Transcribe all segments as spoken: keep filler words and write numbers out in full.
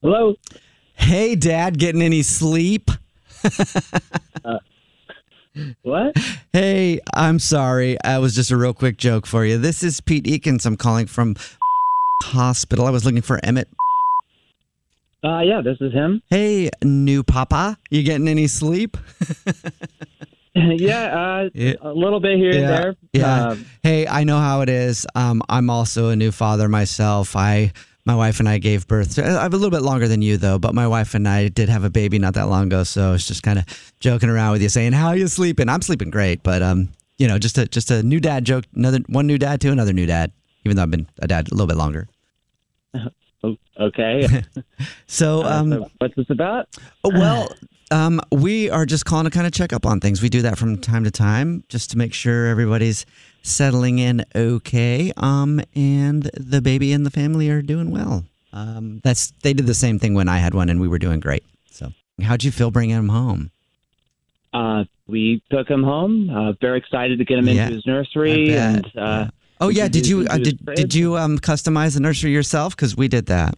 Hello? Hey, Dad, getting any sleep? uh, what? Hey, I'm sorry. I was just a real quick joke for you. This is Pete Eakins. I'm calling from... hospital. I was looking for Emmett. Uh, yeah, this is him. Hey, new papa. You getting any sleep? yeah, uh, yeah, a little bit here yeah, and there. Yeah. Uh, hey, I know how it is. Um, I'm also a new father myself. I, my wife and I gave birth to, I'm a little bit longer than you though, but my wife and I did have a baby not that long ago. So it's just kind of joking around with you saying, how are you sleeping? I'm sleeping great, but, um, you know, just a, just a new dad joke. Another one new dad to another new dad. Even though I've been a dad a little bit longer. Okay. so, um, uh, so what's this about? Well, um, we are just calling to kind of check up on things. We do that from time to time just to make sure everybody's settling in okay, um, and the baby and the family are doing well. Um, that's they did the same thing when I had one, and we were doing great. So how'd you feel bringing him home? Uh, we took him home. Uh, very excited to get him yeah, into his nursery. and. Uh, yeah. Oh yeah, did you uh, did did you um, customize the nursery yourself? Because we did that.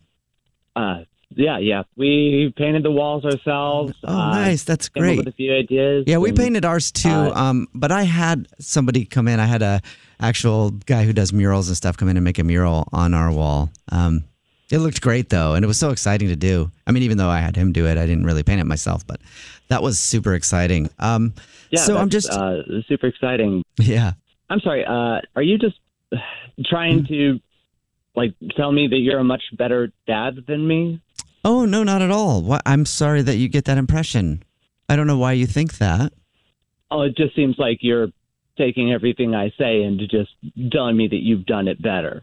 Uh, yeah, yeah, we painted the walls ourselves. Oh, uh, nice, that's great. Came up with a few ideas. Yeah, we and, painted ours too. Uh, um, but I had somebody come in. I had a actual guy who does murals and stuff come in and make a mural on our wall. Um, it looked great though, and it was so exciting to do. I mean, even though I had him do it, I didn't really paint it myself, but that was super exciting. Um, yeah, so I'm just uh, super exciting. Yeah, I'm sorry. Uh, are you just trying to, like, tell me that you're a much better dad than me? Oh, no, not at all. Why, I'm sorry that you get that impression. I don't know why you think that. Oh, it just seems like you're taking everything I say and just telling me that you've done it better.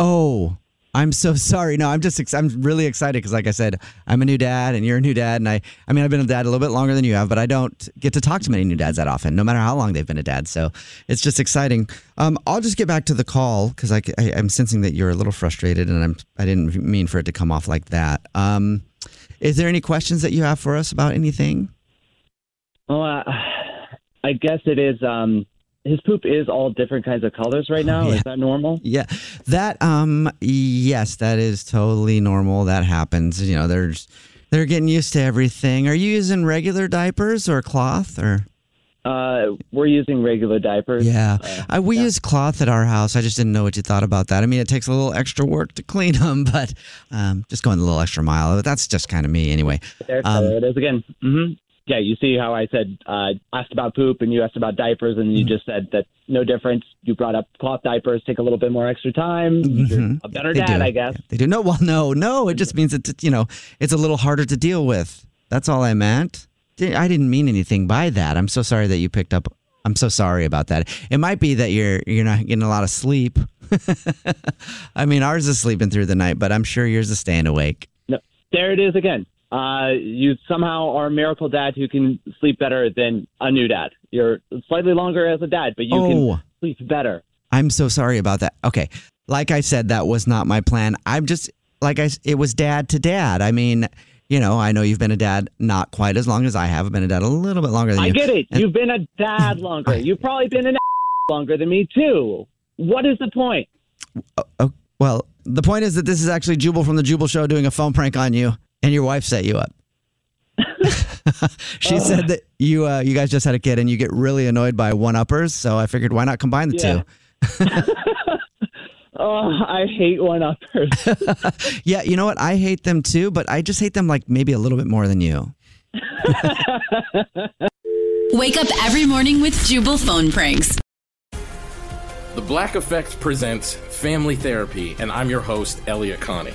Oh, I'm so sorry. No, I'm just, ex- I'm really excited because, like I said, I'm a new dad and you're a new dad. And I, I mean, I've been a dad a little bit longer than you have, but I don't get to talk to many new dads that often, no matter how long they've been a dad. So it's just exciting. Um, I'll just get back to the call because I, I, I'm sensing that you're a little frustrated and I'm, I didn't mean for it to come off like that. Um, is there any questions that you have for us about anything? Well, uh, I guess it is, um, his poop is all different kinds of colors right now. Yeah. Is that normal? Yeah, that um, yes, that is totally normal. That happens. You know, they're they're getting used to everything. Are you using regular diapers or cloth or? Uh, we're using regular diapers. Yeah. Uh, I, we yeah. use cloth at our house. I just didn't know what you thought about that. I mean, it takes a little extra work to clean them, but um, just going a little extra mile. But that's just kind of me anyway. There, um, there it is again. Mm-hmm. Yeah, you see how I said, uh, asked about poop and you asked about diapers and you mm-hmm. just said that no difference. You brought up cloth diapers, take a little bit more extra time. Mm-hmm. A better yeah, dad, do. I guess. Yeah, they do. No, well, no, no. It just means that, you know, it's a little harder to deal with. That's all I meant. I didn't mean anything by that. I'm so sorry that you picked up. I'm so sorry about that. It might be that you're you're not getting a lot of sleep. I mean, ours is sleeping through the night, but I'm sure yours is staying awake. No, there it is again. Uh, you somehow are a miracle dad who can sleep better than a new dad. You're slightly longer as a dad, but you oh, can sleep better. I'm so sorry about that. Okay. Like I said, that was not my plan. I'm just, like I, it was dad to dad. I mean, you know, I know you've been a dad not quite as long as I have. I've been a dad a little bit longer than you. I get it. And you've been a dad longer. You've probably been an a- longer than me, too. What is the point? Uh, uh, well, the point is that this is actually Jubal from The Jubal Show doing a phone prank on you, and your wife set you up. she uh, said that you uh, you guys just had a kid, and you get really annoyed by one-uppers, so I figured why not combine the yeah. two? Oh, I hate one-uppers. Yeah, you know what? I hate them too, but I just hate them like maybe a little bit more than you. Wake up every morning with Jubal phone pranks. The Black Effect presents Family Therapy, and I'm your host, Elliot Connie.